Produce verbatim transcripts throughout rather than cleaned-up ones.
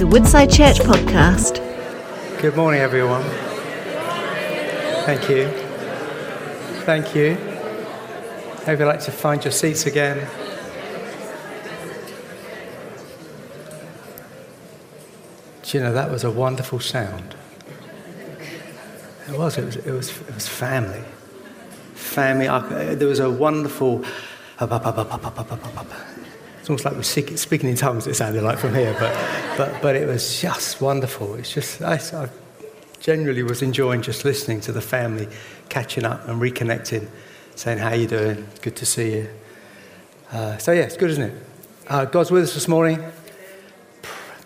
is a Woodside Church podcast. Good morning, everyone. Thank you. Thank you. Hope you'd like to find your seats again. Do you know, that was a wonderful sound. It was. It was. It was. It was family. Family. I, there was a wonderful. Up, up, up, up, up, up, up, up. It's almost like we're speaking in tongues, it sounded like from here, but but, but it was just wonderful. It's just, I, I generally was enjoying just listening to the family, catching up and reconnecting, saying, how you doing? Good to see you. Uh, so yeah, it's good, isn't it? Uh, God's with us this morning.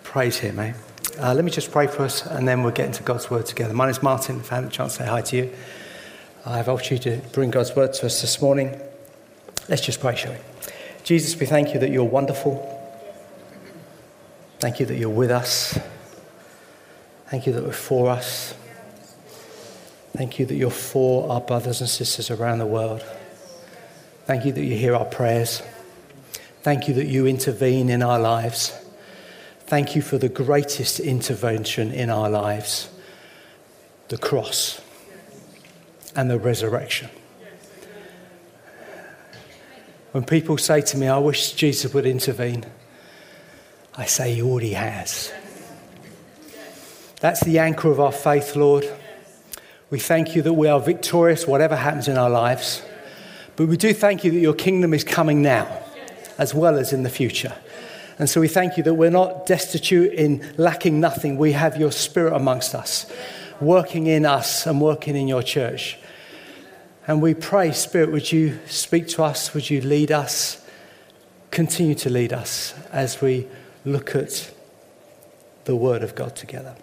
Praise him, eh? Uh, let me just pray for us, and then we'll get into God's word together. My name's Martin. If I haven't had a chance to say hi to you, I have an opportunity to bring God's word to us this morning. Let's just pray, shall we? Jesus, we thank you that you're wonderful. Thank you that you're with us. Thank you that you're for us. Thank you that you're for our brothers and sisters around the world. Thank you that you hear our prayers. Thank you that you intervene in our lives. Thank you for the greatest intervention in our lives, the cross and the resurrection. When people say to me, I wish Jesus would intervene, I say he already has. That's the anchor of our faith, Lord. We thank you that we are victorious, whatever happens in our lives. But we do thank you that your kingdom is coming now, as well as in the future. And so we thank you that we're not destitute in lacking nothing. We have your spirit amongst us, working in us and working in your church. And we pray, Spirit, would you speak to us? Would you lead us? Continue to lead us as we look at the Word of God together.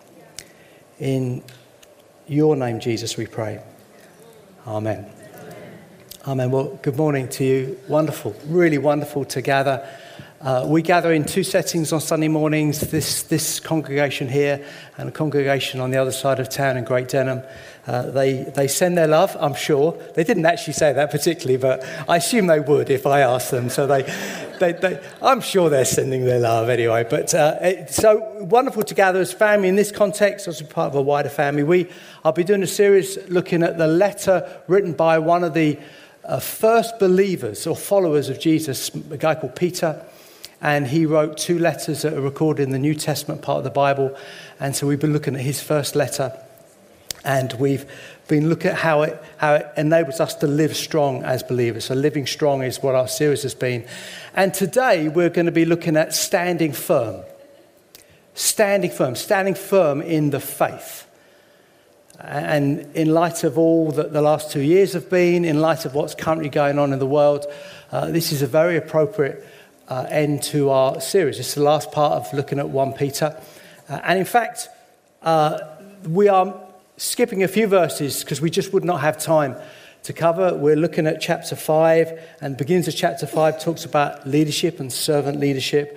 In your name, Jesus, we pray. Amen. Amen. Amen. Well, good morning to you. Wonderful, really wonderful to gather. Uh, we gather in two settings on Sunday mornings, this this congregation here and a congregation on the other side of town in Great Denham. Uh, they, they send their love, I'm sure. They didn't actually say that particularly, but I assume they would if I asked them. So they, they, they I'm sure they're sending their love anyway. But uh, it, so wonderful to gather as family in this context, also part of a wider family. We I'll be doing a series looking at the letter written by one of the uh, first believers or followers of Jesus, a guy called Peter. And he wrote two letters that are recorded in the New Testament part of the Bible. And so we've been looking at his first letter. And we've been looking at how it how it enables us to live strong as believers. So living strong is what our series has been. And today we're going to be looking at standing firm. Standing firm. Standing firm in the faith. And in light of all that the last two years have been, in light of what's currently going on in the world, uh, this is a very appropriate Uh, end to our series. It's the last part of looking at First Peter. Uh, and in fact, uh, we are skipping a few verses because we just would not have time to cover. We're looking at chapter five, and begins of chapter five talks about leadership and servant leadership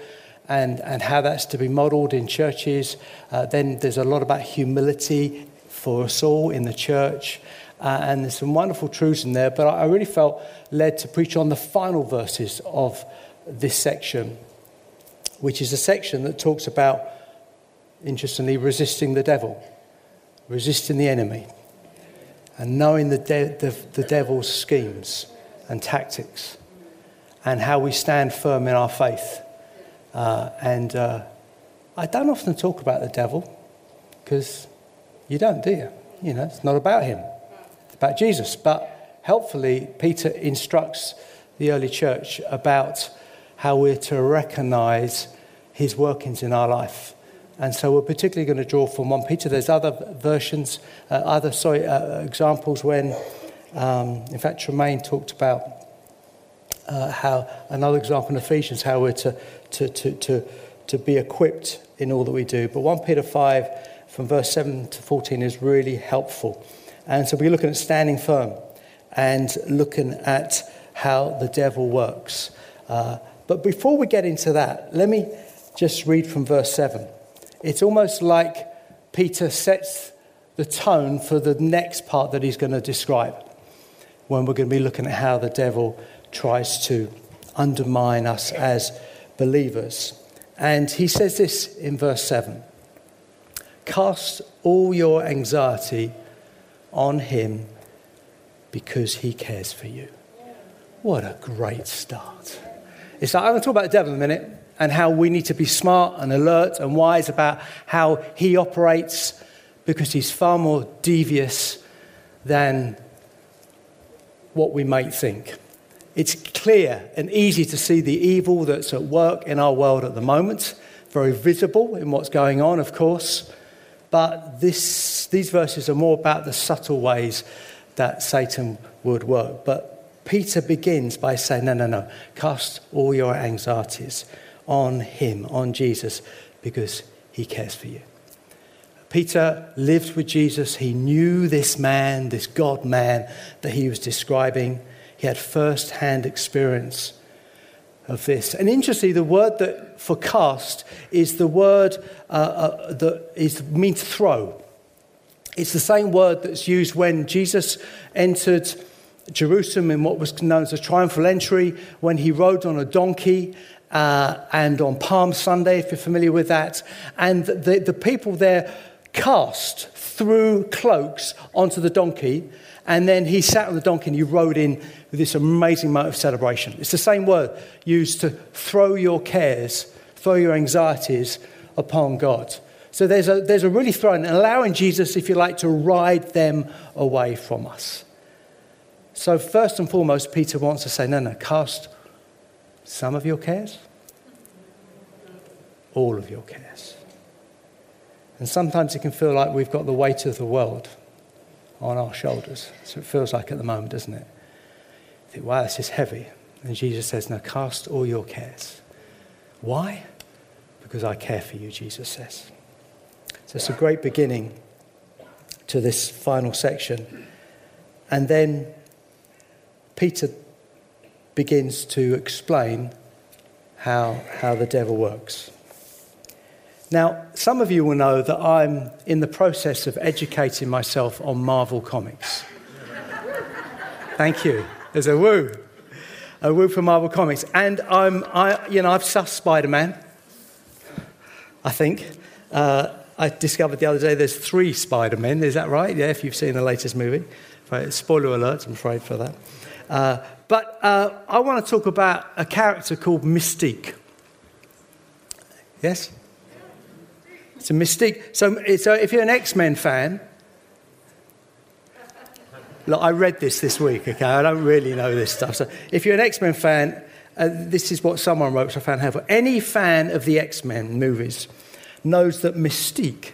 and, and how that's to be modelled in churches. Uh, then there's a lot about humility for us all in the church. Uh, and there's some wonderful truths in there. But I, I really felt led to preach on the final verses of this section, which is a section that talks about, interestingly, resisting the devil, resisting the enemy, and knowing the, de- the, the devil's schemes and tactics, and how we stand firm in our faith. Uh, and uh, I don't often talk about the devil, because you don't, do you? You know, it's not about him. It's about Jesus. But helpfully, Peter instructs the early church about how we're to recognise his workings in our life. And so we're particularly going to draw from First Peter. There's other versions, uh, other sorry, uh, examples when, um, in fact, Tremaine talked about uh, how, another example in Ephesians, how we're to, to, to, to, to be equipped in all that we do. But First Peter five, from verse seven to fourteen, is really helpful. And so we're looking at standing firm and looking at how the devil works. Uh, But before we get into that, let me just read from verse seven. It's almost like Peter sets the tone for the next part that he's going to describe, when we're going to be looking at how the devil tries to undermine us as believers. And he says this in verse seven. Cast all your anxiety on him because he cares for you. What a great start. It's like, I'm going to talk about the devil in a minute and how we need to be smart and alert and wise about how he operates, because he's far more devious than what we might think. It's clear and easy to see the evil that's at work in our world at the moment, very visible in what's going on, of course, but this, these verses are more about the subtle ways that Satan would work. But Peter begins by saying, no, no, no, cast all your anxieties on him, on Jesus, because he cares for you. Peter lived with Jesus. He knew this man, this God man that he was describing. He had first-hand experience of this. And interestingly, the word that for cast is the word uh, uh, that is means to throw. It's the same word that's used when Jesus entered Jerusalem in what was known as a triumphal entry, when he rode on a donkey. Uh, and on Palm Sunday, if you're familiar with that. And the, the people there cast through cloaks onto the donkey, and then he sat on the donkey and he rode in with this amazing amount of celebration. It's the same word used to throw your cares, throw your anxieties upon God. So there's a, there's a really throwing and allowing Jesus, if you like, to ride them away from us. So first and foremost, Peter wants to say, no, no, cast some of your cares, all of your cares. And sometimes it can feel like we've got the weight of the world on our shoulders. So it feels like at the moment, doesn't it? You think, wow, this is heavy. And Jesus says, no, cast all your cares. Why? Because I care for you, Jesus says. So it's a great beginning to this final section. And then Peter begins to explain how, how the devil works. Now, some of you will know that I'm in the process of educating myself on Marvel Comics. Thank you. There's a woo. A woo for Marvel Comics. And I'm, I, you know, I've sussed Spider-Man, I think. Uh, I discovered the other day there's three Spider-Men, is that right? Yeah, if you've seen the latest movie. Right, spoiler alert, I'm afraid, for that. Uh, But uh, I want to talk about a character called Mystique. Yes? It's a Mystique. So, so if you're an X-Men fan... Look, I read this this week, OK? I don't really know this stuff. So if you're an X-Men fan, uh, this is what someone wrote, which I found helpful. Any fan of the X-Men movies knows that Mystique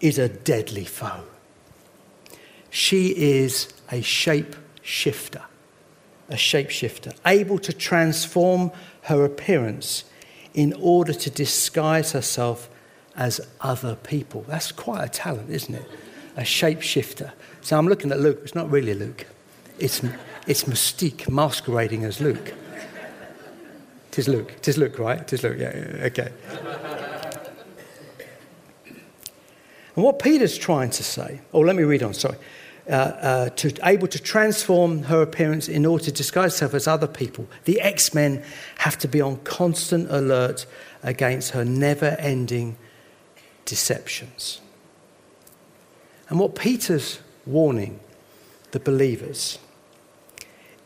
is a deadly foe. She is a shape-shifter. A shapeshifter, able to transform her appearance in order to disguise herself as other people. That's quite a talent, isn't it? A shapeshifter. So I'm looking at Luke. It's not really Luke. It's it's Mystique masquerading as Luke. Tis Luke. Tis Luke, right? Tis Luke. Yeah. yeah okay. And what Peter's trying to say. Oh, let me read on. Sorry. Uh, uh, to able to transform her appearance in order to disguise herself as other people. The X-Men have to be on constant alert against her never-ending deceptions. And what Peter's warning the believers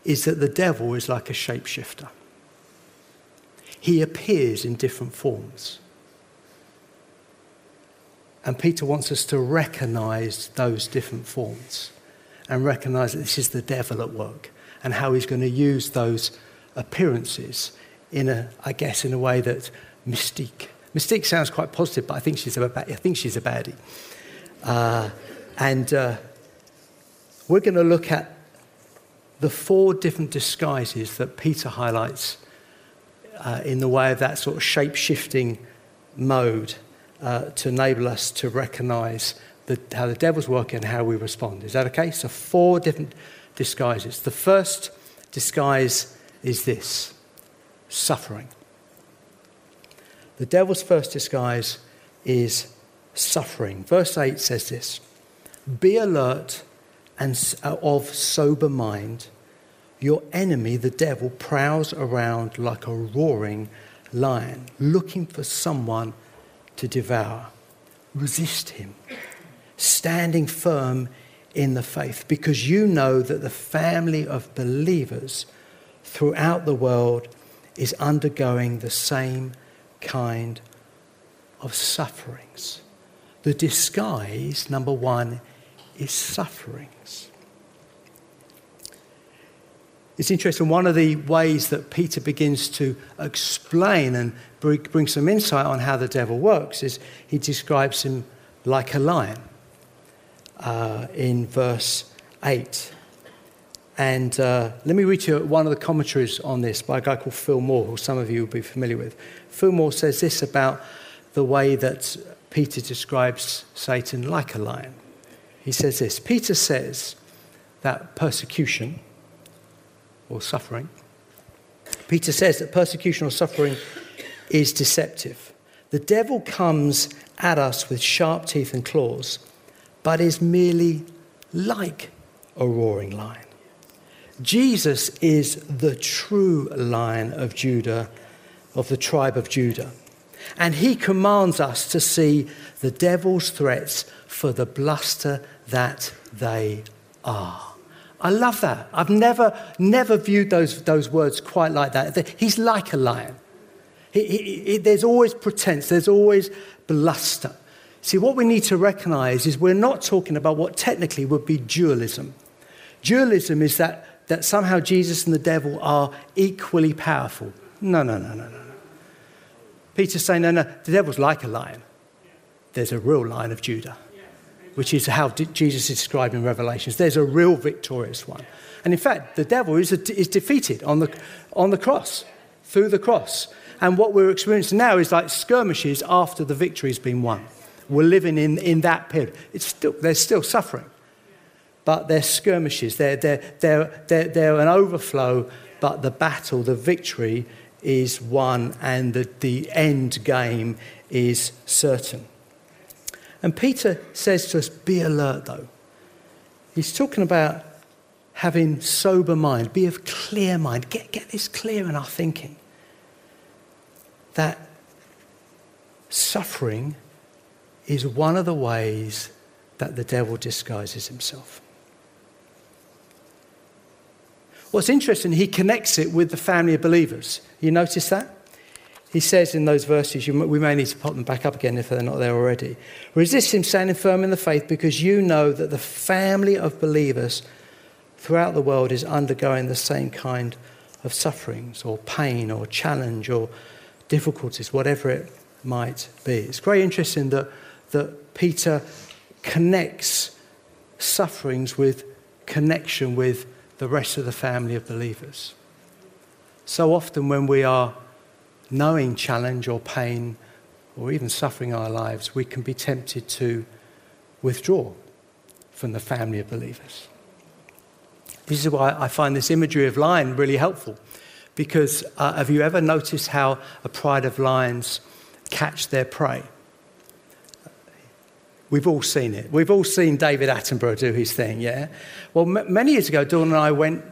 is that the devil is like a shapeshifter. He appears in different forms. And Peter wants us to recognise those different forms and recognise that this is the devil at work and how he's going to use those appearances in a, I guess, in a way that Mystique. Mystique sounds quite positive, but I think she's a, I think she's a baddie. Uh, and uh, we're going to look at the four different disguises that Peter highlights uh, in the way of that sort of shape-shifting mode. Uh, to enable us to recognise the, how the devil's working and how we respond. Is that okay? So four different disguises. The first disguise is this, suffering. The devil's first disguise is suffering. Verse eight says this, be alert and of sober mind. Your enemy, the devil, prowls around like a roaring lion looking for someone to devour. Resist him, standing firm in the faith, because you know that the family of believers throughout the world is undergoing the same kind of sufferings. The disguise, number one, is sufferings. It's interesting, one of the ways that Peter begins to explain and bring some insight on how the devil works is he describes him like a lion uh, in verse eight. And uh, let me read you one of the commentaries on this by a guy called Phil Moore, who some of you will be familiar with. Phil Moore says this about the way that Peter describes Satan like a lion. He says this, Peter says that persecution or suffering, Peter says that persecution or suffering is deceptive. The devil comes at us with sharp teeth and claws, but is merely like a roaring lion. Jesus is the true Lion of Judah, of the tribe of Judah. And he commands us to see the devil's threats for the bluster that they are. I love that. I've never, never viewed those, those words quite like that. He's like a lion. He, he, he, there's always pretense. There's always bluster. See, what we need to recognize is we're not talking about what technically would be dualism. Dualism is that that somehow Jesus and the devil are equally powerful. No, no, no, no, no, no. Peter's saying, no, no, the devil's like a lion. There's a real Lion of Judah, which is how Jesus is described in Revelations. There's a real victorious one. And in fact, the devil is, a, is defeated on the, on the cross, through the cross. And what we're experiencing now is like skirmishes after the victory's been won. We're living in, in that period. It's still, there's still suffering. But they're skirmishes, they're, they're, they're, they're, they're an overflow, but the battle, the victory is won, and the, the end game is certain. And Peter says to us, be alert though. He's talking about having sober mind, be of clear mind, get, get this clear in our thinking, that suffering is one of the ways that the devil disguises himself. What's interesting, he connects it with the family of believers. You notice that? He says in those verses, you, we may need to pop them back up again if they're not there already. Resist him, standing firm in the faith, because you know that the family of believers throughout the world is undergoing the same kind of sufferings or pain or challenge or difficulties, whatever it might be. It's very interesting that, that Peter connects sufferings with connection with the rest of the family of believers. So often when we are knowing challenge or pain or even suffering in our lives, we can be tempted to withdraw from the family of believers. This is why I find this imagery of lion really helpful, because uh, have you ever noticed how a pride of lions catch their prey? We've all seen it. We've all seen David Attenborough do his thing, yeah? Well, m- many years ago, Dawn and I went,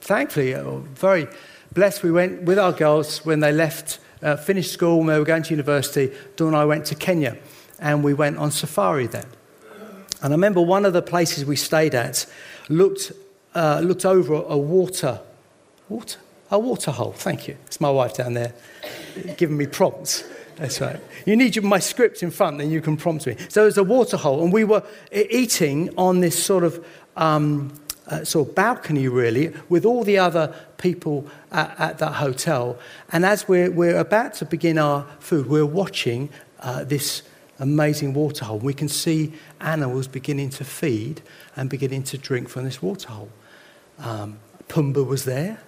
thankfully, very blessed, we went with our girls when they left, uh, finished school, when they were going to university. Dawn and I went to Kenya, and we went on safari then. And I remember one of the places we stayed at looked uh, looked over a water, water? A water hole, thank you. It's my wife down there giving me prompts. That's right. You need my script in front, then you can prompt me. So there's a water hole, and we were eating on this sort of um, uh, sort of balcony, really, with all the other people at, at that hotel. And as we're, we're about to begin our food, we're watching uh, this amazing water hole. We can see animals beginning to feed and beginning to drink from this water hole. Um, Pumbaa was there,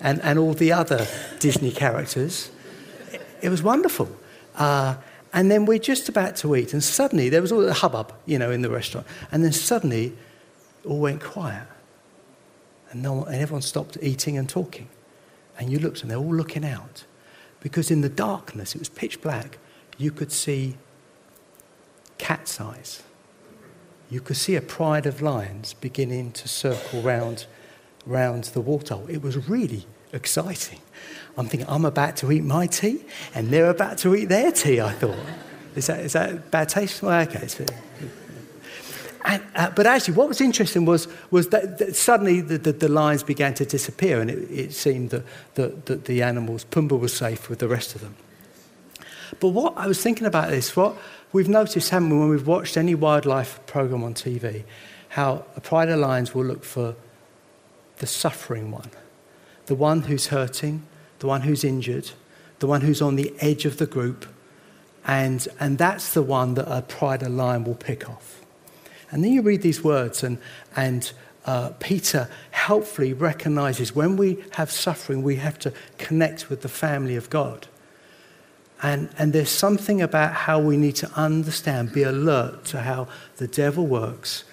and and all the other Disney characters. It was wonderful. Uh, and then we're just about to eat, and suddenly there was all the hubbub, you know, in the restaurant. And then suddenly all went quiet. And, no one, and everyone stopped eating and talking. And you looked, and they're all looking out. Because in the darkness, it was pitch black, you could see cat's eyes. You could see a pride of lions beginning to circle round round the water. It was really exciting. I'm thinking, I'm about to eat my tea, and they're about to eat their tea, I thought. Is that, is that bad taste? Well, okay. It's, and, uh, but actually, what was interesting was was that, that suddenly the, the, the lines began to disappear, and it, it seemed that, that, that the animals, Pumbaa was safe with the rest of them. But what I was thinking about this, what we've noticed, haven't we, when we've watched any wildlife program on T V, how a pride of lions will look for the suffering one, the one who's hurting, the one who's injured, the one who's on the edge of the group, and and that's the one that a pride of lion will pick off. And then you read these words, and and uh, Peter helpfully recognises when we have suffering, we have to connect with the family of God. And, and there's something about how we need to understand, be alert to how the devil works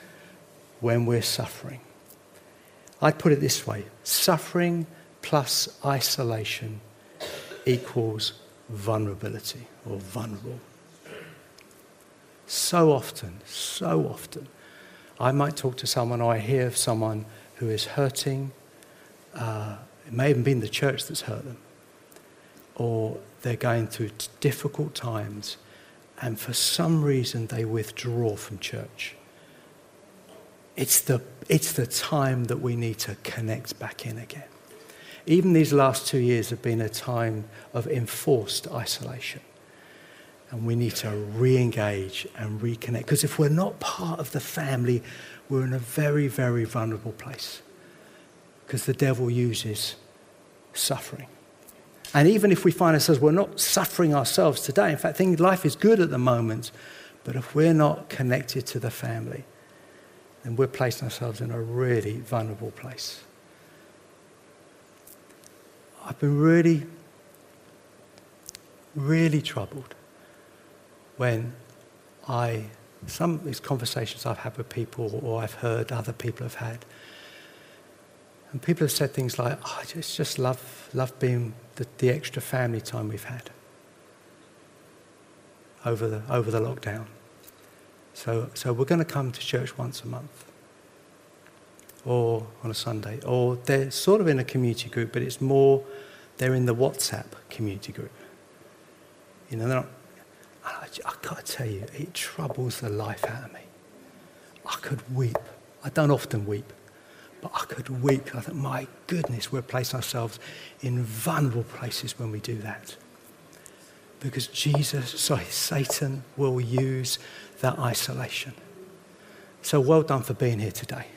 when we're suffering. I'd put it this way: suffering plus isolation equals vulnerability, or vulnerable. So often, so often, I might talk to someone, or I hear of someone who is hurting. Uh, it may even be the church that's hurt them, or they're going through t- difficult times, and for some reason they withdraw from church. It's the, it's the time that we need to connect back in again. Even these last two years have been a time of enforced isolation. And we need to re-engage and reconnect. Because if we're not part of the family, we're in a very, very vulnerable place. Because the devil uses suffering. And even if we find ourselves, we're not suffering ourselves today. In fact, I think life is good at the moment. But if we're not connected to the family, then we're placing ourselves in a really vulnerable place. I've been really, really troubled when I, some of these conversations I've had with people, or I've heard other people have had, and people have said things like, oh, I just, just love love being the, the extra family time we've had over the over the lockdown. So so we're going to come to church once a month, or on a Sunday, or they're sort of in a community group, but it's more they're in the WhatsApp community group. You know, they're not, I, I gotta tell you, it troubles the life out of me. I could weep. I don't often weep, but I could weep. I think, my goodness, we're placing ourselves in vulnerable places when we do that. Because Jesus, sorry, Satan will use that isolation. So well done for being here today.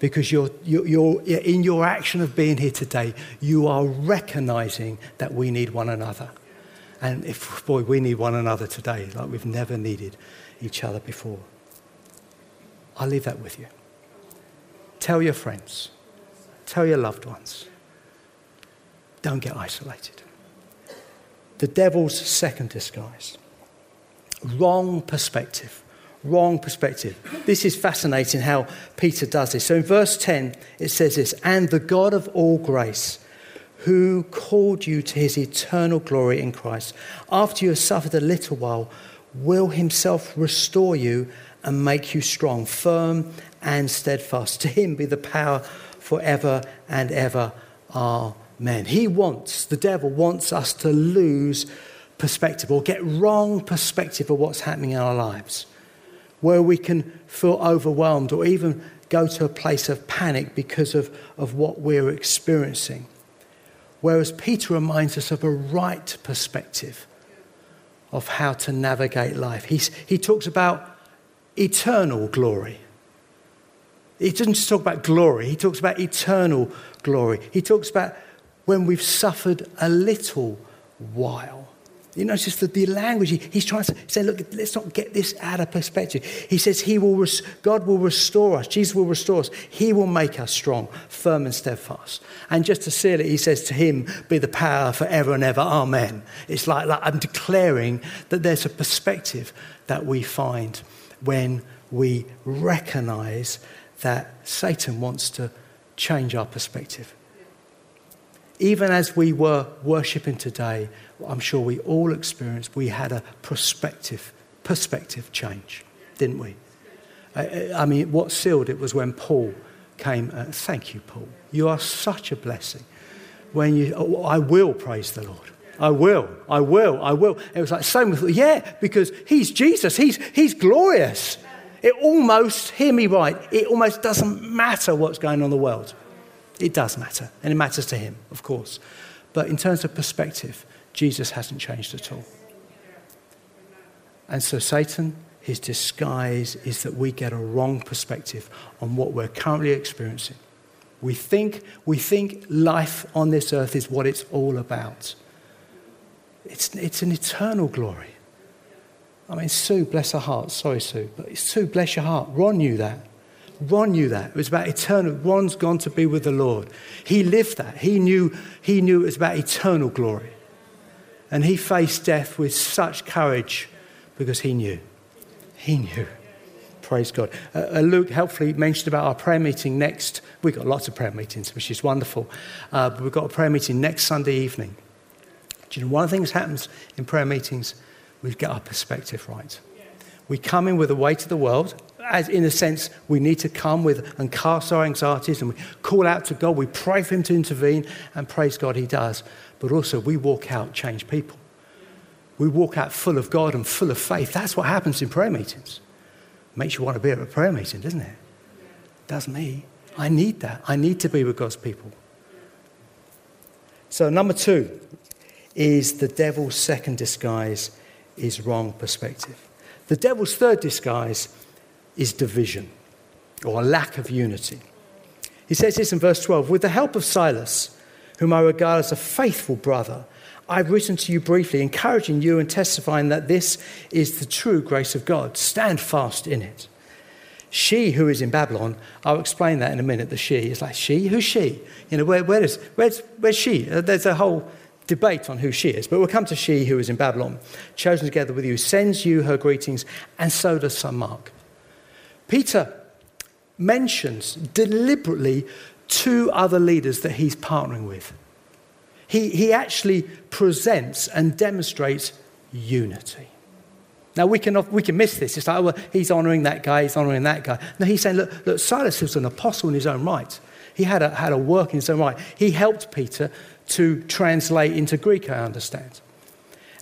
Because you're, you're, you're, in your action of being here today, you are recognizing that we need one another. And if, boy, we need one another today, like we've never needed each other before. I'll leave that with you. Tell your friends. Tell your loved ones. Don't get isolated. The devil's second disguise. Wrong perspective. Wrong perspective. This is fascinating how Peter does this. So in verse ten, it says this: and the God of all grace, who called you to his eternal glory in Christ, after you have suffered a little while, will himself restore you and make you strong, firm and steadfast. To him be the power forever and ever. Amen. He wants, the devil wants us to lose perspective, or get wrong perspective of what's happening in our lives, where we can feel overwhelmed, or even go to a place of panic because of, of what we're experiencing. Whereas Peter reminds us of a right perspective of how to navigate life. He's, he talks about eternal glory. He doesn't just talk about glory. He talks about eternal glory. He talks about when we've suffered a little while. You notice that the language, he, he's trying to say, look, let's not get this out of perspective. He says he will, res- God will restore us. Jesus will restore us. He will make us strong, firm and steadfast. And just to seal it, he says, to him be the power forever and ever. Amen. It's like, like I'm declaring that there's a perspective that we find when we recognize that Satan wants to change our perspective. Even as we were worshipping today, I'm sure we all experienced, we had a perspective, perspective change, didn't we? I, I mean, what sealed it was when Paul came. Uh, thank you, Paul. You are such a blessing. When you, oh, I will praise the Lord. I will, I will, I will. It was like same with, yeah, because he's Jesus. He's he's glorious. It almost, hear me right, it almost doesn't matter what's going on in the world. It does matter, and it matters to him, of course. But in terms of perspective, Jesus hasn't changed at all. And so Satan, his disguise is that we get a wrong perspective on what we're currently experiencing. We think, we think life on this earth is what it's all about. It's, it's an eternal glory. I mean, Sue, bless her heart. Sorry, Sue. But Sue, bless your heart. Ron knew that. Ron knew that. It was about eternal. Ron's gone to be with the Lord. He lived that. He knew, he knew it was about eternal glory. And he faced death with such courage because he knew. He knew. Praise God. Uh, Luke helpfully mentioned about our prayer meeting next. We've got lots of prayer meetings, which is wonderful. Uh, but we've got a prayer meeting next Sunday evening. Do you know, one of the things that happens in prayer meetings, we get our perspective right. We come in with a weight of the world. As in a sense, we need to come with and cast our anxieties and we call out to God. We pray for him to intervene and praise God he does. But also we walk out changed people. We walk out full of God and full of faith. That's what happens in prayer meetings. Makes you want to be at a prayer meeting, doesn't it? It does me. I need that. I need to be with God's people. So number two is the devil's second disguise is wrong perspective. The devil's third disguise is division or a lack of unity. He says this in verse twelve, with the help of Silas, whom I regard as a faithful brother, I've written to you briefly, encouraging you and testifying that this is the true grace of God. Stand fast in it. She who is in Babylon, I'll explain that in a minute, the she is like she, who's she? You know, where, where is, where's, where's she? There's a whole debate on who she is, but we'll come to she who is in Babylon, chosen together with you, sends you her greetings, and so does son Mark. Peter mentions deliberately two other leaders that he's partnering with. He, he actually presents and demonstrates unity. Now, we can we can miss this. It's like, oh, well, he's honouring that guy, he's honouring that guy. No, he's saying, look, look, Silas was an apostle in his own right. He had a, had a work in his own right. He helped Peter to translate into Greek, I understand.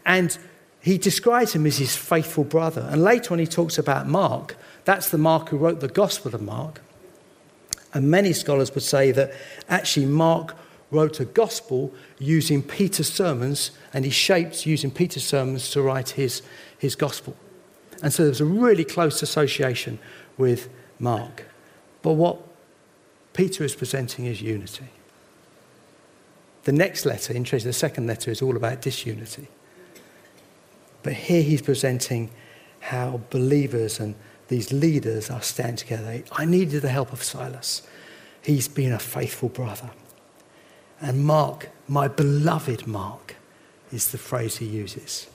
And he describes him as his faithful brother. And later on he talks about Mark. That's the Mark who wrote the Gospel of Mark. And many scholars would say that actually Mark wrote a gospel using Peter's sermons, and he shaped using Peter's sermons to write his, his gospel. And so there's a really close association with Mark. But what Peter is presenting is unity. The next letter, interestingly, the second letter is all about disunity. But here he's presenting how believers and these leaders are standing together. I needed the help of Silas. He's been a faithful brother. And Mark, my beloved Mark, is the phrase he uses.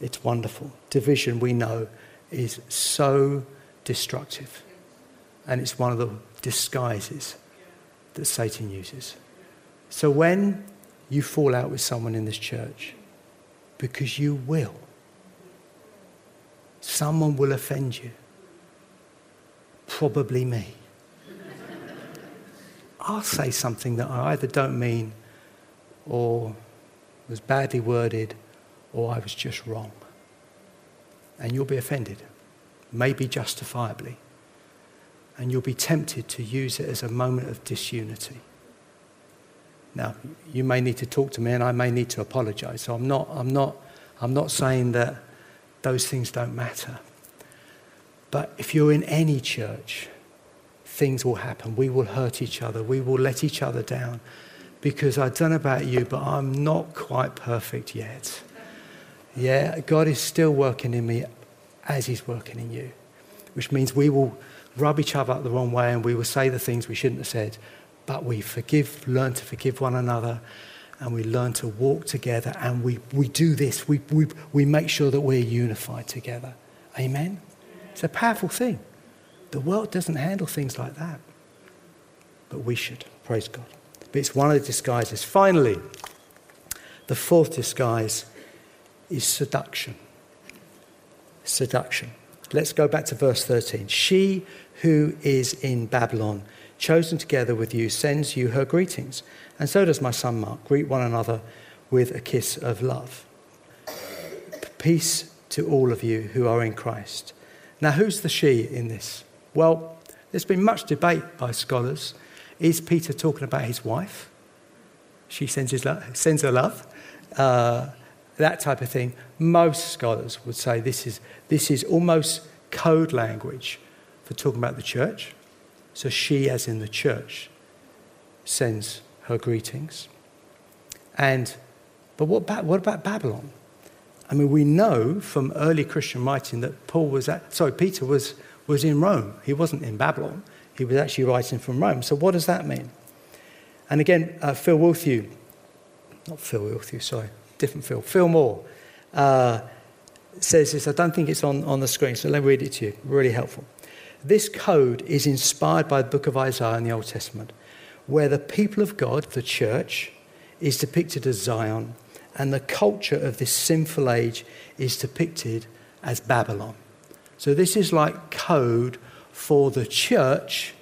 It's wonderful. Division, we know, is so destructive. And it's one of the disguises that Satan uses. So when you fall out with someone in this church, because you will, someone will offend you. Probably me. I'll say something that I either don't mean or was badly worded or I was just wrong. And you'll be offended, maybe justifiably. And you'll be tempted to use it as a moment of disunity. Now, you may need to talk to me and I may need to apologise. So I'm not, I'm not, I'm not saying that those things don't matter. But if you're in any church, things will happen. We will hurt each other. We will let each other down. Because I don't know about you, but I'm not quite perfect yet. Yeah, God is still working in me as he's working in you. Which means we will rub each other up the wrong way and we will say the things we shouldn't have said. But we forgive, learn to forgive one another, and we learn to walk together, and we, we do this. We, we, we make sure that we're unified together. Amen? It's a powerful thing. The world doesn't handle things like that. But we should, praise God. But it's one of the disguises. Finally, the fourth disguise is seduction. Seduction. Let's go back to verse thirteen. She who is in Babylon, chosen together with you, sends you her greetings. And so does my son Mark. Greet one another with a kiss of love. Peace to all of you who are in Christ. Now, who's the she in this? Well, there's been much debate by scholars. Is Peter talking about his wife? She sends, his lo- sends her love. Uh, that type of thing. Most scholars would say this is, this is almost code language for talking about the church. So she, as in the church, sends her greetings. And, but what about, what about Babylon? I mean, we know from early Christian writing that Paul was at, sorry, Peter was, was in Rome. He wasn't in Babylon. He was actually writing from Rome. So what does that mean? And again, uh, Phil Wilthew, not Phil Wilthew, sorry, different Phil, Phil Moore, uh, says this. I don't think it's on, on the screen, so let me read it to you. Really helpful. This code is inspired by the book of Isaiah in the Old Testament, where the people of God, the church, is depicted as Zion, and the culture of this sinful age is depicted as Babylon. So this is like code for the church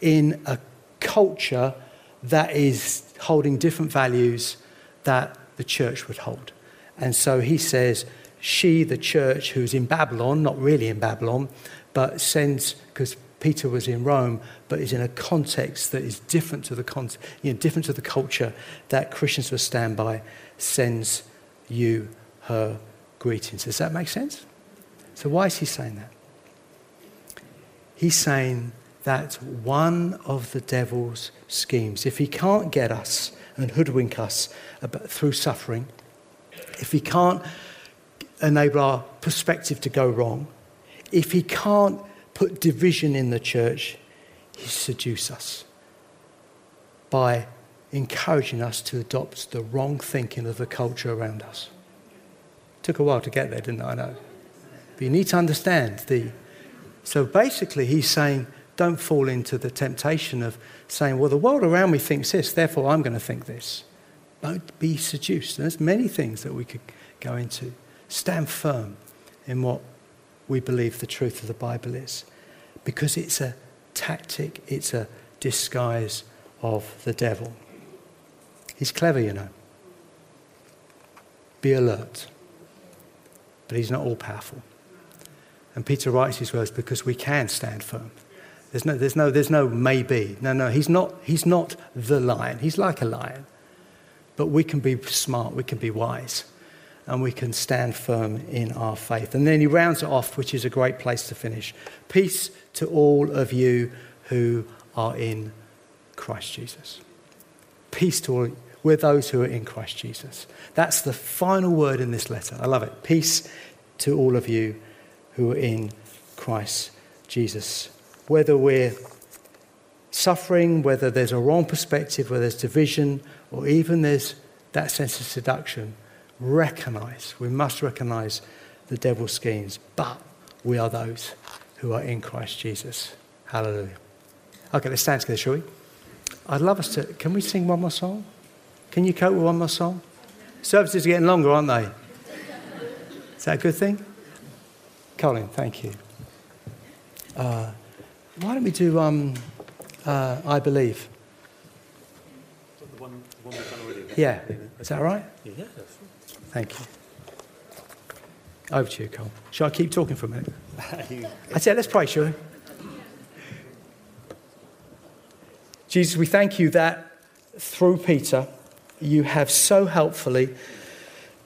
in a culture that is holding different values that the church would hold. And so he says, she, the church, who's in Babylon, not really in Babylon, but sends, because Peter was in Rome, but is in a context that is different to the con- you know, different to the culture that Christians will stand by, sends you her greetings. Does that make sense? So why is he saying that? He's saying that's one of the devil's schemes. If he can't get us and hoodwink us about, through suffering, if he can't enable our perspective to go wrong, if he can't put division in the church, he seduces us by encouraging us to adopt the wrong thinking of the culture around us. Took a while to get there, didn't I? I know. But you need to understand the... So basically he's saying, don't fall into the temptation of saying, well, the world around me thinks this, therefore I'm going to think this. Don't be seduced. There's many things that we could go into. Stand firm in what we believe the truth of the Bible is, because it's a tactic, it's a disguise of the devil. He's clever, you know. Be alert. But he's not all-powerful. And Peter writes these words because we can stand firm. There's no, there's no, there's no maybe. No, no, he's not, he's not the lion. He's like a lion. But we can be smart, we can be wise, and we can stand firm in our faith. And then he rounds it off, which is a great place to finish. Peace to all of you who are in Christ Jesus. Peace to all. We're those who are in Christ Jesus. That's the final word in this letter. I love it. Peace to all of you who are in Christ Jesus. Whether we're suffering, whether there's a wrong perspective, whether there's division, or even there's that sense of seduction, recognize, we must recognize the devil's schemes, but we are those who are in Christ Jesus. Hallelujah. Okay, let's stand together, shall we? I'd love us to, can we sing one more song? Can you cope with one more song? Services are getting longer, aren't they? Is that a good thing? Colin, thank you. Uh, why don't we do um, uh, I Believe? The one, the one we've done already. Yeah, is that right? Yeah. Thank you. Over to you, Cole. Shall I keep talking for a minute? I said, let's pray, shall we? Jesus, we thank you that through Peter, you have so helpfully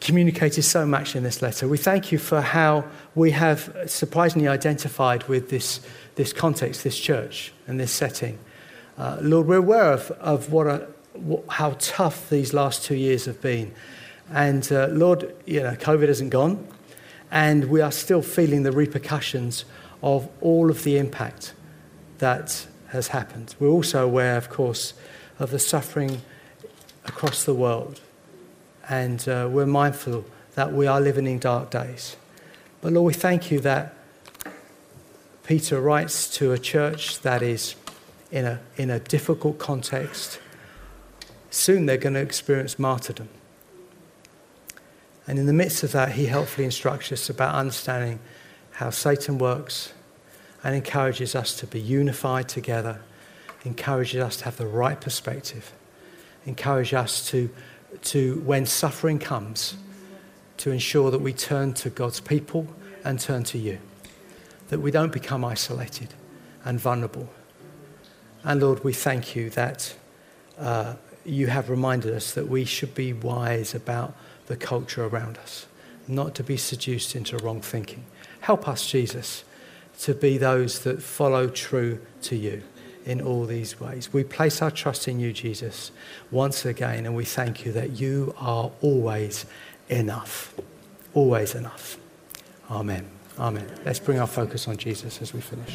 communicated so much in this letter. We thank you for how we have surprisingly identified with this, this context, this church, and this setting. Uh, Lord, we're aware of, of what a, what, how tough these last two years have been. And uh, Lord, you know, COVID hasn't gone, and we are still feeling the repercussions of all of the impact that has happened. We're also aware, of course, of the suffering across the world, and uh, we're mindful that we are living in dark days. But Lord, we thank you that Peter writes to a church that is in a, in a difficult context. Soon they're going to experience martyrdom. And in the midst of that, he helpfully instructs us about understanding how Satan works, and encourages us to be unified together, encourages us to have the right perspective, encourages us to, to when suffering comes, to ensure that we turn to God's people and turn to you, that we don't become isolated and vulnerable. And Lord, we thank you that uh, you have reminded us that we should be wise about the culture around us, not to be seduced into wrong thinking. Help us, Jesus, to be those that follow true to you in all these ways. We place our trust in you, Jesus, once again, and we thank you that you are always enough, always enough. Amen. Amen. Let's bring our focus on Jesus as we finish.